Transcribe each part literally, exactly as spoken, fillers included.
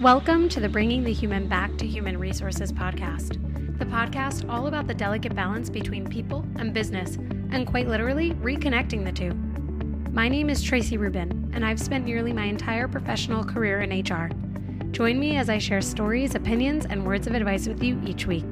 Welcome to the Bringing the Human Back to Human Resources podcast, the podcast all about the delicate balance between people and business, and quite literally reconnecting the two. My name is Tracy Rubin, and I've spent nearly my entire professional career in H R. Join me as I share stories, opinions, and words of advice with you each week.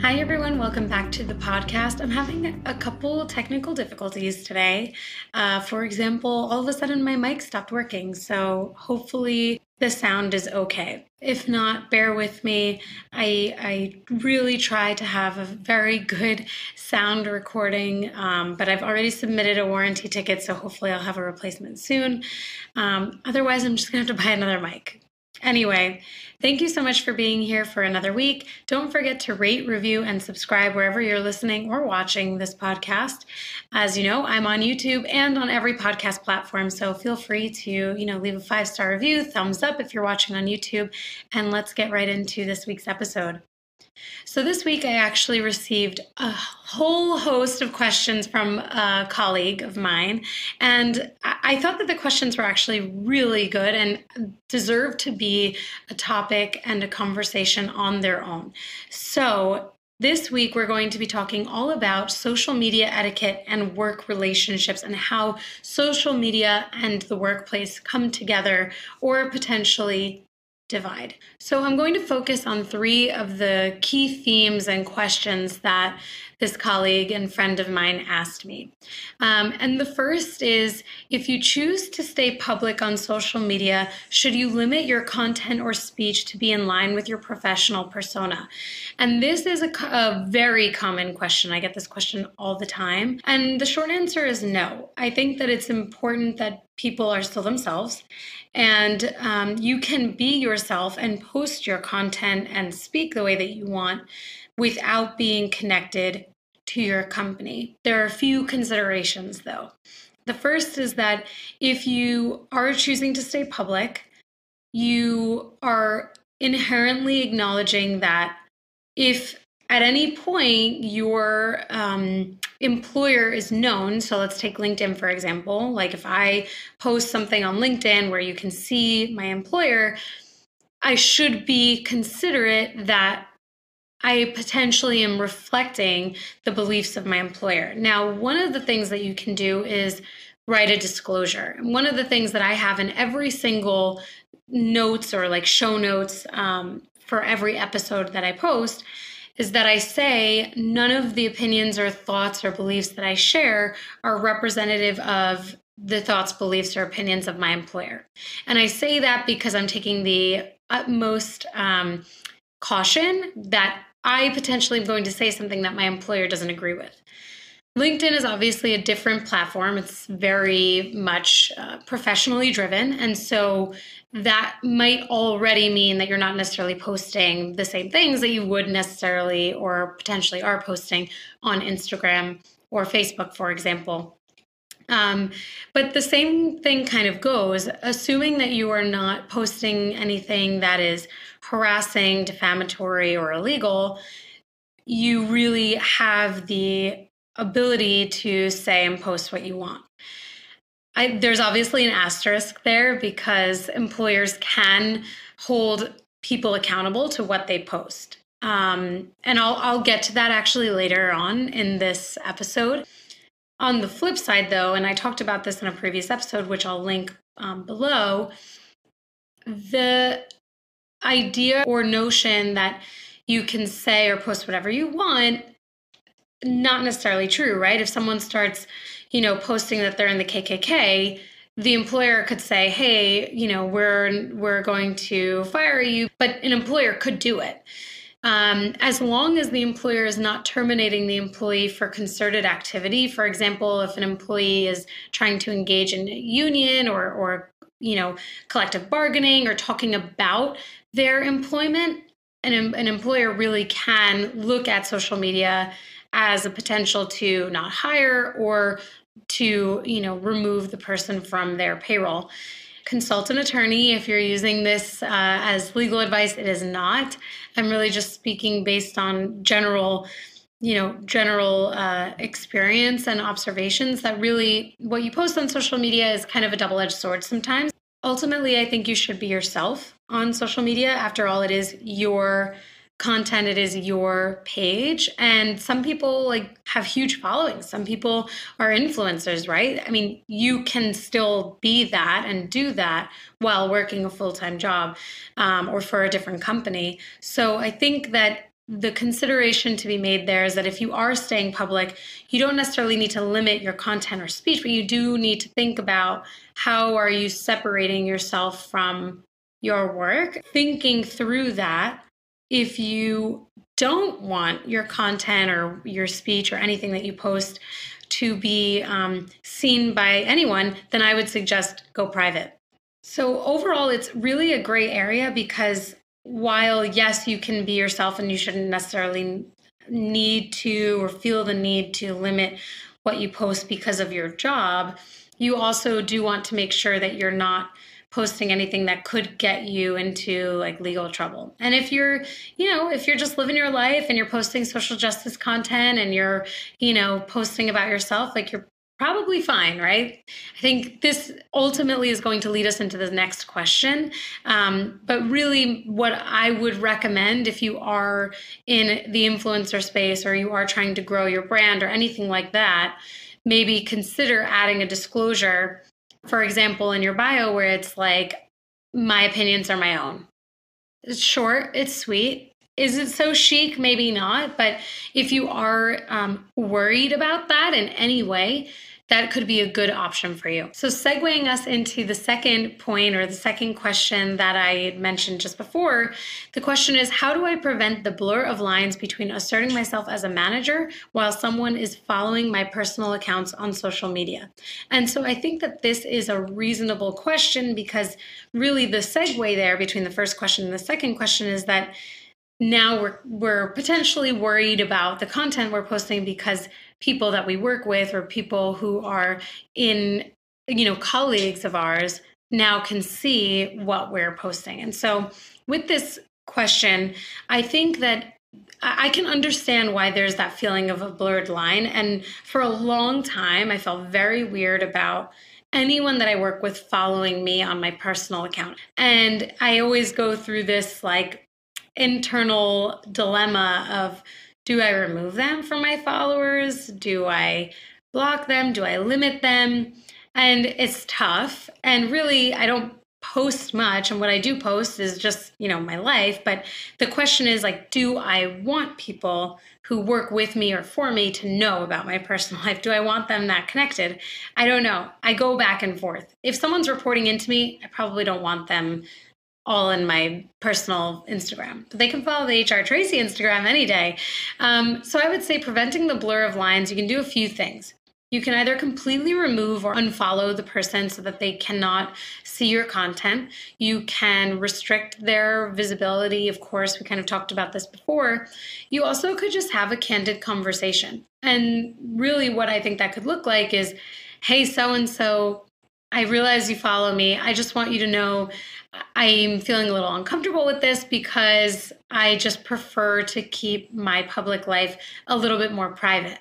Hi everyone, welcome back to the podcast. I'm having a couple technical difficulties today. Uh, for example, all of a sudden my mic stopped working, so hopefully the sound is okay. If not, bear with me. I, I really try to have a very good sound recording, um, but I've already submitted a warranty ticket, so hopefully I'll have a replacement soon. Um, otherwise, I'm just going to have to buy another mic. Anyway, thank you so much for being here for another week. Don't forget to rate, review, and subscribe wherever you're listening or watching this podcast. As you know, I'm on YouTube and on every podcast platform, so feel free to, you know, leave a five-star review, thumbs up if you're watching on YouTube, and let's get right into this week's episode. So this week I actually received a whole host of questions from a colleague of mine, and I thought that the questions were actually really good and deserved to be a topic and a conversation on their own. So this week we're going to be talking all about social media etiquette and work relationships and how social media and the workplace come together or potentially divide. So I'm going to focus on three of the key themes and questions that this colleague and friend of mine asked me. Um, and the first is, if you choose to stay public on social media, should you limit your content or speech to be in line with your professional persona? And this is a, a very common question. I get this question all the time. And the short answer is no. I think that it's important that people are still themselves, and um, you can be yourself and post your content and speak the way that you want without being connected to your company. There are a few considerations though. The first is that if you are choosing to stay public, you are inherently acknowledging that if at any point your um, employer is known, so let's take LinkedIn for example, like if I post something on LinkedIn where you can see my employer, I should be considerate that I potentially am reflecting the beliefs of my employer. Now, one of the things that you can do is write a disclosure. And one of the things that I have in every single notes or like show notes um, for every episode that I post is that I say none of the opinions or thoughts or beliefs that I share are representative of the thoughts, beliefs, or opinions of my employer. And I say that because I'm taking the utmost um, caution that I potentially am going to say something that my employer doesn't agree with. LinkedIn is obviously a different platform. It's very much uh, professionally driven. And so that might already mean that you're not necessarily posting the same things that you would necessarily or potentially are posting on Instagram or Facebook, for example. Um, but the same thing kind of goes, assuming that you are not posting anything that is harassing, defamatory, or illegal, you really have the ability to say and post what you want. I, there's obviously an asterisk there because employers can hold people accountable to what they post. Um, and I'll, I'll get to that actually later on in this episode. On the flip side, though, and I talked about this in a previous episode, which I'll link um, below, the idea or notion that you can say or post whatever you want, not necessarily true, right? If someone starts, you know, posting that they're in the K K K, the employer could say, hey, you know, we're we're going to fire you, but an employer could do it. Um, as long as the employer is not terminating the employee for concerted activity. For example, if an employee is trying to engage in a union or, or you know, collective bargaining or talking about their employment, an, an employer really can look at social media as a potential to not hire or to, you know, remove the person from their payroll. Consult an attorney if you're using this uh, as legal advice. It is not. I'm really just speaking based on general, you know, general uh, experience and observations that really what you post on social media is kind of a double-edged sword sometimes. Ultimately, I think you should be yourself. on social media. After all, it is your content, it is your page. And some people like have huge followings. Some people are influencers, right? I mean, you can still be that and do that while working a full-time job um, or for a different company. So I think that the consideration to be made there is that if you are staying public, you don't necessarily need to limit your content or speech, but you do need to think about how are you separating yourself from your work, thinking through that. If you don't want your content or your speech or anything that you post to be um, seen by anyone, then I would suggest go private. So overall, it's really a gray area because while, yes, you can be yourself and you shouldn't necessarily need to or feel the need to limit what you post because of your job, you also do want to make sure that you're not posting anything that could get you into like legal trouble. And if you're, you know, if you're just living your life and you're posting social justice content and you're, you know, posting about yourself, like you're probably fine, right? I think this ultimately is going to lead us into the next question. Um, but really what I would recommend if you are in the influencer space or you are trying to grow your brand or anything like that, maybe consider adding a disclosure, for example, in your bio where it's like, my opinions are my own. It's short, it's sweet. Is it so chic? Maybe not. But if you are um, worried about that in any way, that could be a good option for you. So segueing us into the second point or the second question that I mentioned just before, the question is, how do I prevent the blur of lines between asserting myself as a manager while someone is following my personal accounts on social media? And so I think that this is a reasonable question because really the segue there between the first question and the second question is that now we're, we're potentially worried about the content we're posting because people that we work with or people who are in, you know, colleagues of ours now can see what we're posting. And so with this question, I think that I can understand why there's that feeling of a blurred line. And for a long time, I felt very weird about anyone that I work with following me on my personal account. And I always go through this like internal dilemma of, do I remove them from my followers? Do I block them? Do I limit them? And it's tough. And really, I don't post much. And what I do post is just, you know, my life. But the question is like, do I want people who work with me or for me to know about my personal life? Do I want them that connected? I don't know. I go back and forth. If someone's reporting into me, I probably don't want them all in my personal Instagram, but they can follow the H R Tracy Instagram any day. Um, so I would say preventing the blur of lines, you can do a few things. You can either completely remove or unfollow the person so that they cannot see your content. You can restrict their visibility. Of course, we kind of talked about this before. You also could just have a candid conversation. And really what I think that could look like is, hey, so-and-so, I realize you follow me. I just want you to know I'm feeling a little uncomfortable with this because I just prefer to keep my public life a little bit more private.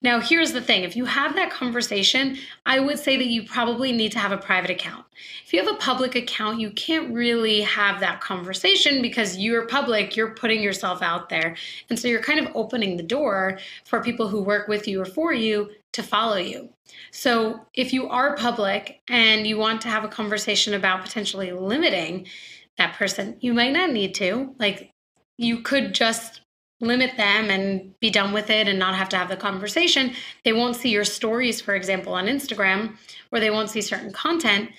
Now, here's the thing. If you have that conversation, I would say that you probably need to have a private account. If you have a public account, you can't really have that conversation because you're public, you're putting yourself out there. And so you're kind of opening the door for people who work with you or for you to follow you. So if you are public and you want to have a conversation about potentially limiting that person, you might not need to. Like, you could just limit them and be done with it and not have to have the conversation. They won't see your stories, for example, on Instagram, or they won't see certain content,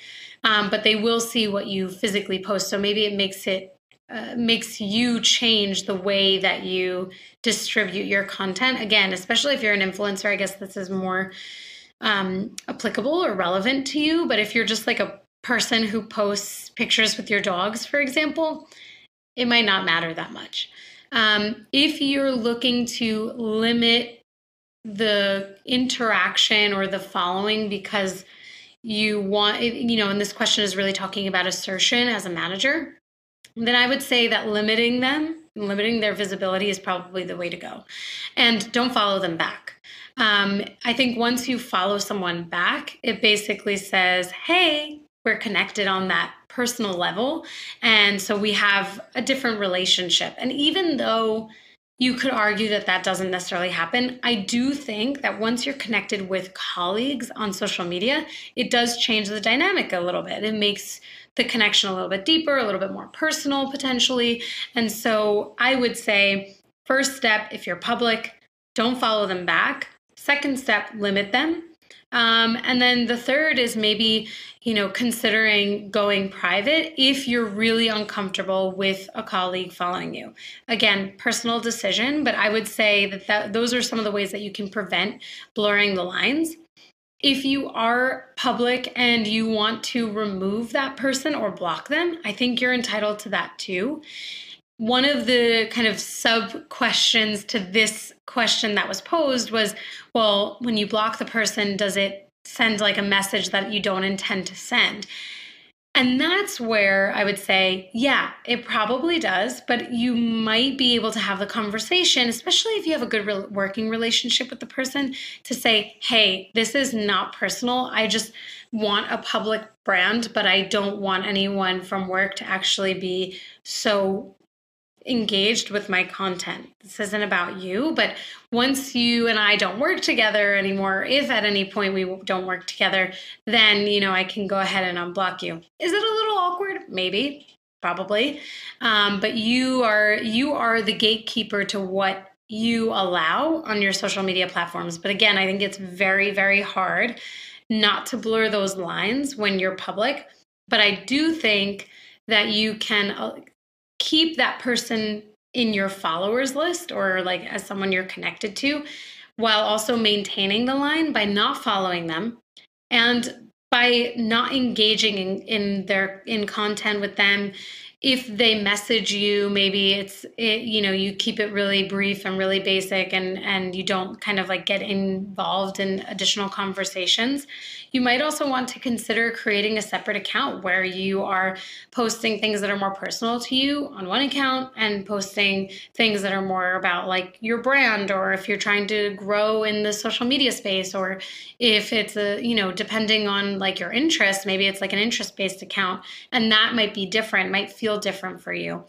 um, but they will see what you physically post. So maybe it makes it Uh, makes you change the way that you distribute your content. Again, especially if you're an influencer, I guess this is more um, applicable or relevant to you. But if you're just like a person who posts pictures with your dogs, for example, it might not matter that much. Um, if you're looking to limit the interaction or the following because you want, you know, and this question is really talking about assertion as a manager, then I would say that limiting them, limiting their visibility is probably the way to go. And don't follow them back. Um, I think once you follow someone back, it basically says, hey, we're connected on that personal level. And so we have a different relationship. And even though you could argue that that doesn't necessarily happen, I do think that once you're connected with colleagues on social media, it does change the dynamic a little bit. It makes the connection a little bit deeper, a little bit more personal potentially. And so I would say, first step, if you're public, don't follow them back. Second step, limit them. Um, and then the third is maybe, you know, considering going private if you're really uncomfortable with a colleague following you. Again, personal decision, but I would say that, that those are some of the ways that you can prevent blurring the lines. If you are public and you want to remove that person or block them, I think you're entitled to that too. One of the kind of sub questions to this question that was posed was, well, when you block the person, does it send like a message that you don't intend to send? And that's where I would say, yeah, it probably does, but you might be able to have the conversation, especially if you have a good re- working relationship with the person, to say, hey, this is not personal. I just want a public brand, but I don't want anyone from work to actually be so engaged with my content. This isn't about you, but once you and I don't work together anymore, if at any point we don't work together, then, you know, I can go ahead and unblock you. Is it a little awkward? Maybe, probably. Um, but you are, you are the gatekeeper to what you allow on your social media platforms. But again, I think it's very, very hard not to blur those lines when you're public. But I do think that you can uh, keep that person in your followers list or like as someone you're connected to, while also maintaining the line by not following them and by not engaging in, in their in content with them. If they message you, maybe it's, it, you know, you keep it really brief and really basic and, and you don't kind of like get involved in additional conversations. You might also want to consider creating a separate account where you are posting things that are more personal to you on one account and posting things that are more about like your brand, or if you're trying to grow in the social media space, or if it's a, you know, depending on like your interest, maybe it's like an interest-based account, and that might be different, might feel different for you.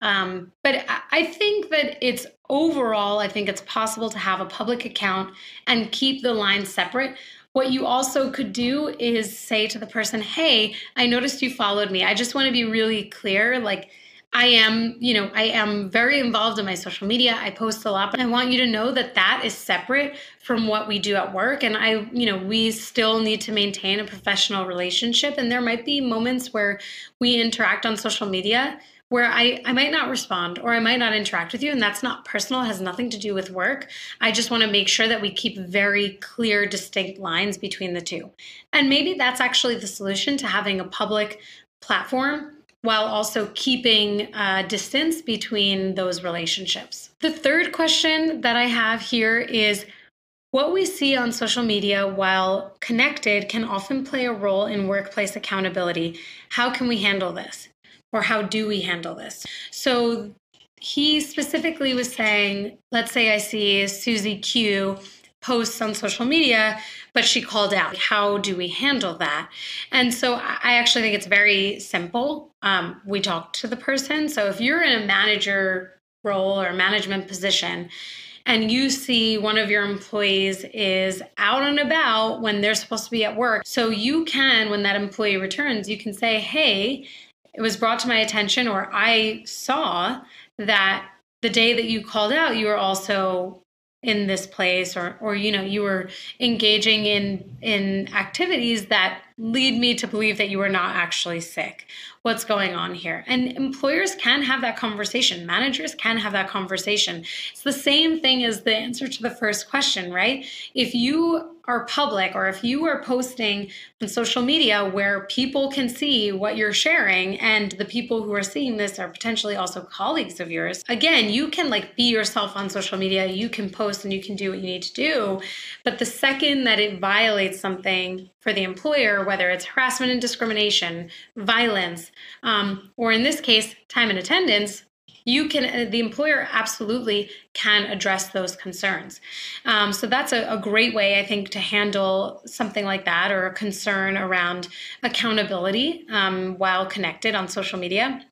Um, but I think that it's overall, I think it's possible to have a public account and keep the lines separate. What you also could do is say to the person, hey, I noticed you followed me. I just want to be really clear. Like I am, you know, I am very involved in my social media. I post a lot, but I want you to know that that is separate from what we do at work. And I, you know, we still need to maintain a professional relationship. And there might be moments where we interact on social media where I, I might not respond or I might not interact with you. And that's not personal. It has nothing to do with work. I just want to make sure that we keep very clear, distinct lines between the two. And maybe that's actually the solution to having a public platform while also keeping uh, distance between those relationships. The third question that I have here is, what we see on social media while connected can often play a role in workplace accountability. How can we handle this? Or how do we handle this? So he specifically was saying, let's say I see Susie Q posts on social media, but she called out. How do we handle that? And so I actually think it's very simple. Um, we talk to the person. So if you're in a manager role or management position, and you see one of your employees is out and about when they're supposed to be at work, so you can, when that employee returns, you can say, hey, it was brought to my attention, or I saw that the day that you called out, you were also in this place, or, or, you know, you were engaging in, in activities that lead me to believe that you were not actually sick. What's going on here? And employers can have that conversation. Managers can have that conversation. It's the same thing as the answer to the first question, right? If you are public, or if you are posting on social media where people can see what you're sharing, and the people who are seeing this are potentially also colleagues of yours, again, you can like be yourself on social media, you can post and you can do what you need to do. But the second that it violates something for the employer, whether it's harassment and discrimination, violence, um, or in this case, time and attendance, you can, the employer absolutely can address those concerns. Um, so that's a, a great way, I think, to handle something like that, or a concern around accountability um, while connected on social media.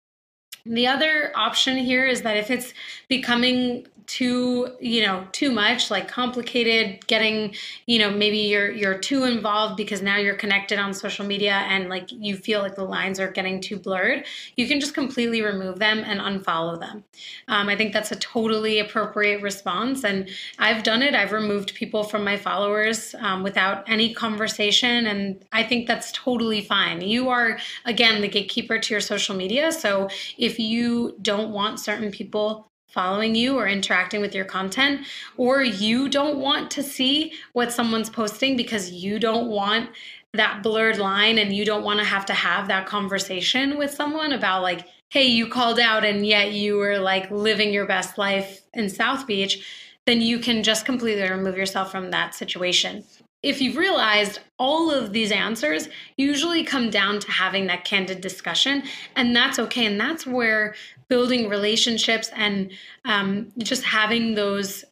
The other option here is that if it's becoming too, you know, too much, like complicated, getting, you know, maybe you're you're too involved because now you're connected on social media and like you feel like the lines are getting too blurred, you can just completely remove them and unfollow them. Um, I think that's a totally appropriate response, and I've done it. I've removed people from my followers um, without any conversation, and I think that's totally fine. You are, again, the gatekeeper to your social media, so if you don't want certain people following you or interacting with your content, or you don't want to see what someone's posting because you don't want that blurred line and you don't want to have to have that conversation with someone about like, hey, you called out and yet you were like living your best life in South Beach, then you can just completely remove yourself from that situation. If you've realized, all of these answers usually come down to having that candid discussion, and that's okay. And that's where building relationships and um, just having those,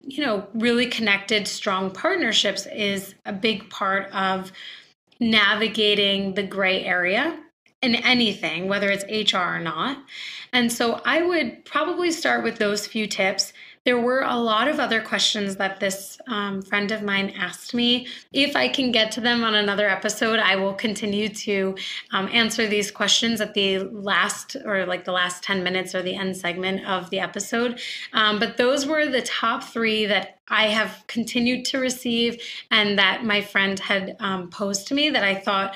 you know, really connected, strong partnerships is a big part of navigating the gray area in anything, whether it's H R or not. And so I would probably start with those few tips. There were a lot of other questions that this um, friend of mine asked me. If I can get to them on another episode, I will continue to um, answer these questions at the last, or like the last ten minutes or the end segment of the episode. Um, but those were the top three that I have continued to receive and that my friend had um, posed to me that I thought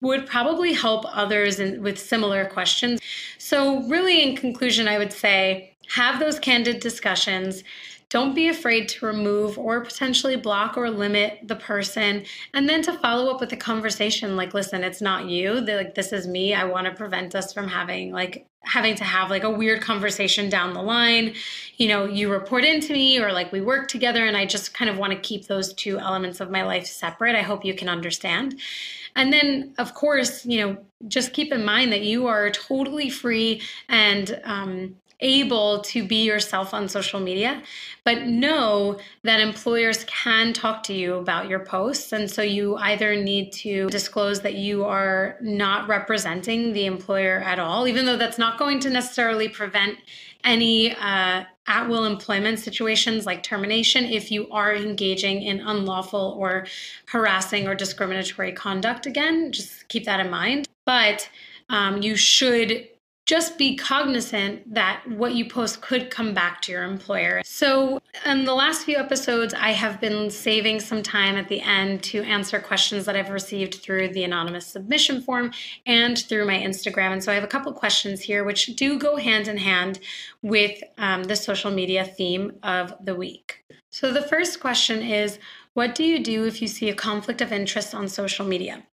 would probably help others in, with similar questions. So really, in conclusion, I would say, have those candid discussions. Don't be afraid to remove or potentially block or limit the person. And then to follow up with a conversation like, listen, it's not you. They're like, this is me. I want to prevent us from having like having to have like a weird conversation down the line. You know, you report into me, or like we work together, and I just kind of want to keep those two elements of my life separate. I hope you can understand. And then, of course, you know, just keep in mind that you are totally free and um, able to be yourself on social media, but know that employers can talk to you about your posts. And so you either need to disclose that you are not representing the employer at all, even though that's not going to necessarily prevent any uh, at-will employment situations like termination if you are engaging in unlawful or harassing or discriminatory conduct. Again, just keep that in mind. But um, you should just be cognizant that what you post could come back to your employer. So in the last few episodes, I have been saving some time at the end to answer questions that I've received through the anonymous submission form and through my Instagram. And so I have a couple questions here which do go hand in hand with um, the social media theme of the week. So the first question is, what do you do if you see a conflict of interest on social media?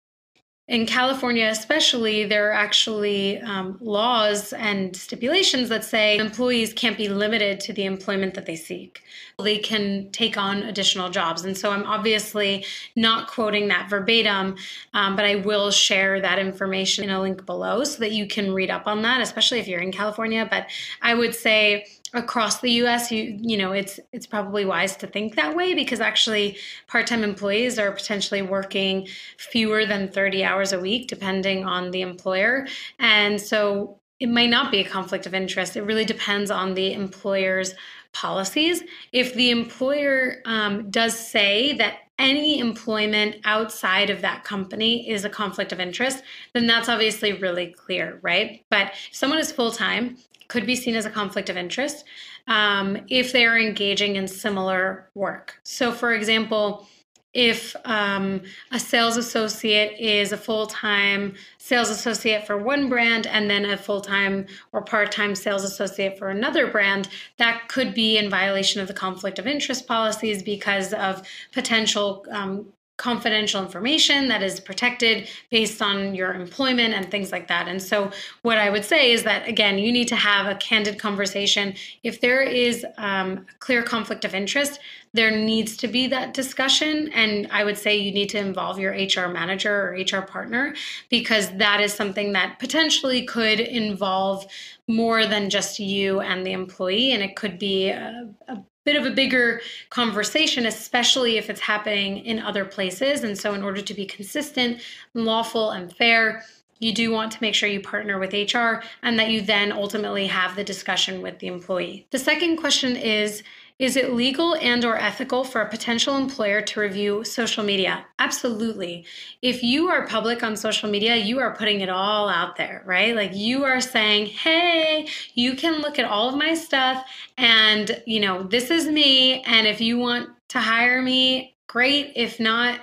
In California especially, there are actually um, laws and stipulations that say employees can't be limited to the employment that they seek. They can take on additional jobs. And so I'm obviously not quoting that verbatim, um, but I will share that information in a link below so that you can read up on that, especially if you're in California. But I would say across the U S, you you know, it's it's probably wise to think that way, because actually part-time employees are potentially working fewer than thirty hours a week, depending on the employer. And so it might not be a conflict of interest. It really depends on the employer's policies. If the employer um, does say that any employment outside of that company is a conflict of interest, then that's obviously really clear, right? But if someone is full-time, could be seen as a conflict of interest um, if they are engaging in similar work. So for example, if um, a sales associate is a full-time sales associate for one brand and then a full-time or part-time sales associate for another brand, that could be in violation of the conflict of interest policies because of potential um, confidential information that is protected based on your employment and things like that. And so what I would say is that, again, you need to have a candid conversation. If there is um, a clear conflict of interest, there needs to be that discussion. And I would say you need to involve your H R manager or H R partner, because that is something that potentially could involve more than just you and the employee. And it could be a, a bit of a bigger conversation, especially if it's happening in other places. And so in order to be consistent, lawful, and fair, you do want to make sure you partner with H R and that you then ultimately have the discussion with the employee. The second question is, is it legal and or ethical for a potential employer to review social media? Absolutely. If you are public on social media, you are putting it all out there, right? Like, you are saying, hey, you can look at all of my stuff and, you know, this is me. And if you want to hire me, great. If not,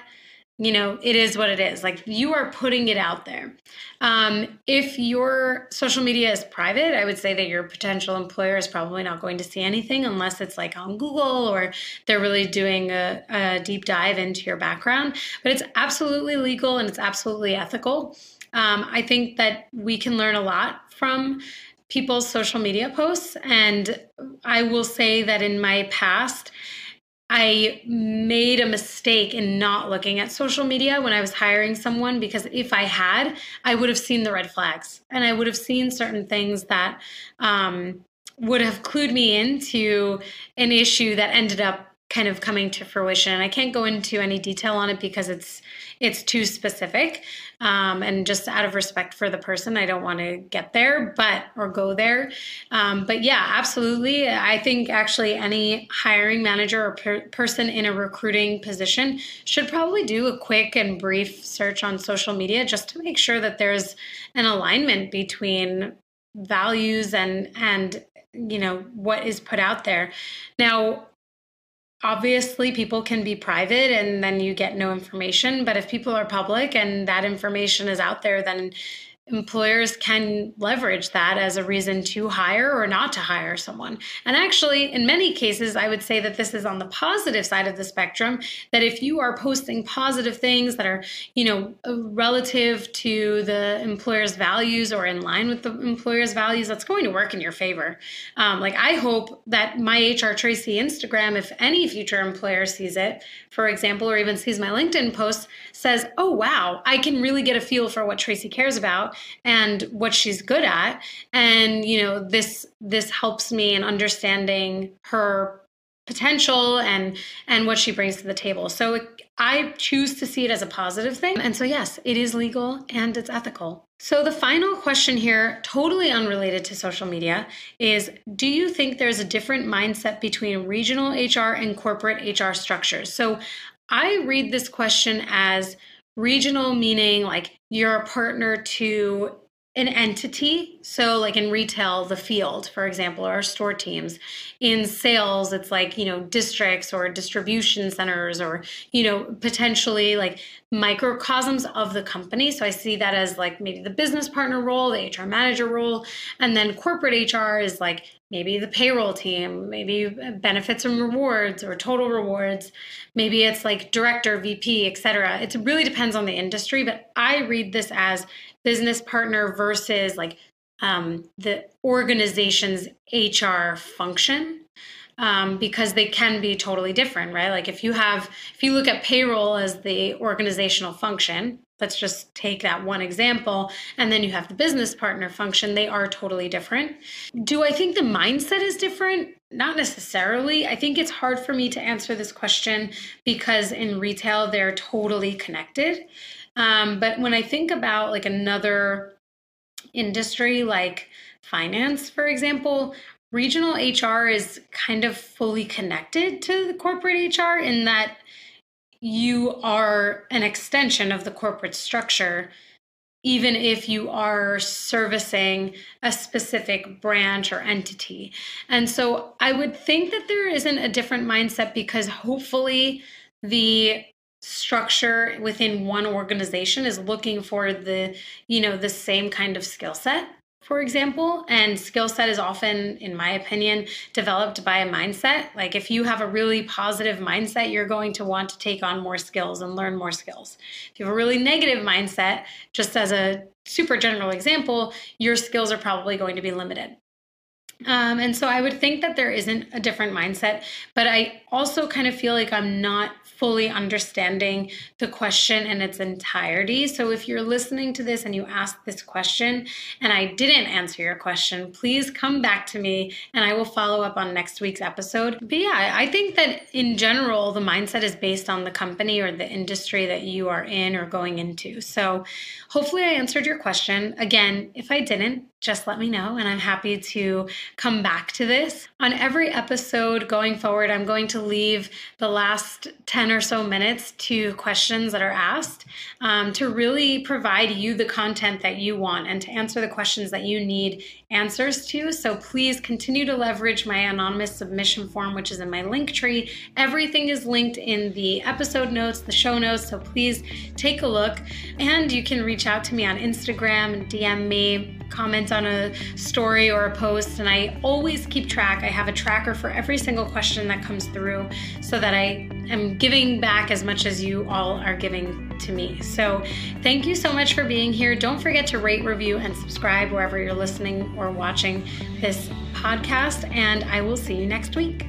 you know, it is what it is. Like, you are putting it out there. Um, if your social media is private, I would say that your potential employer is probably not going to see anything unless it's like on Google or they're really doing a, a deep dive into your background. But it's absolutely legal and it's absolutely ethical. Um, I think that we can learn a lot from people's social media posts. And I will say that in my past, I made a mistake in not looking at social media when I was hiring someone, because if I had, I would have seen the red flags and I would have seen certain things that um, would have clued me into an issue that ended up kind of coming to fruition. And I can't go into any detail on it because it's it's too specific. Um, and just out of respect for the person, I don't want to get there, but, or go there. Um, but yeah, absolutely. I think actually any hiring manager or per person in a recruiting position should probably do a quick and brief search on social media just to make sure that there's an alignment between values and, and, you know, what is put out there. Now, obviously, people can be private and then you get no information. But if people are public and that information is out there, then employers can leverage that as a reason to hire or not to hire someone. And actually, in many cases, I would say that this is on the positive side of the spectrum, that if you are posting positive things that are, you know, relative to the employer's values or in line with the employer's values, that's going to work in your favor. Um, like, I hope that my H R Tracy Instagram, if any future employer sees it, for example, or even sees my LinkedIn posts, says, oh, wow, I can really get a feel for what Tracy cares about and what she's good at. And, you know, this, this helps me in understanding her potential and, and what she brings to the table. So it, I choose to see it as a positive thing. And so, yes, it is legal and it's ethical. So the final question here, totally unrelated to social media, is do you think there's a different mindset between regional H R and corporate H R structures? So I read this question as regional, meaning like you're a partner to an entity. So like in retail, the field, for example, or store teams. In sales, it's like, you know, districts or distribution centers or, you know, potentially like microcosms of the company. So I see that as like maybe the business partner role, the H R manager role, and then corporate H R is like maybe the payroll team, maybe benefits and rewards or total rewards. Maybe it's like director, V P, et cetera. It really depends on the industry, but I read this as business partner versus like um, the organization's H R function, um, because they can be totally different, right? Like if you have, if you look at payroll as the organizational function, let's just take that one example, and then you have the business partner function, they are totally different. Do I think the mindset is different? Not necessarily. I think it's hard for me to answer this question because in retail, they're totally connected. Um, but when I think about like another industry, like finance, for example, regional H R is kind of fully connected to the corporate H R in that you are an extension of the corporate structure, even if you are servicing a specific branch or entity. And so I would think that there isn't a different mindset because hopefully the structure within one organization is looking for the, you know, the same kind of skill set. for example. And skill set is often, in my opinion, developed by a mindset. Like if you have a really positive mindset, you're going to want to take on more skills and learn more skills. If you have a really negative mindset, just as a super general example, your skills are probably going to be limited. Um, and so I would think that there isn't a different mindset, but I also kind of feel like I'm not fully understanding the question in its entirety. So if you're listening to this and you ask this question and I didn't answer your question, please come back to me and I will follow up on next week's episode. But yeah, I think that in general, the mindset is based on the company or the industry that you are in or going into. So hopefully I answered your question. Again, if I didn't, just let me know and I'm happy to come back to this. On every episode going forward, I'm going to leave the last ten or so minutes to questions that are asked um, to really provide you the content that you want and to answer the questions that you need answers to. So please continue to leverage my anonymous submission form, which is in my link tree. Everything is linked in the episode notes, the show notes. So please take a look, and you can reach out to me on Instagram and D M me, comment on a story or a post, and I always keep track. I have a tracker for every single question that comes through so that I am giving back as much as you all are giving to me. So thank you so much for being here. Don't forget to rate, review, and subscribe wherever you're listening or watching this podcast, and I will see you next week.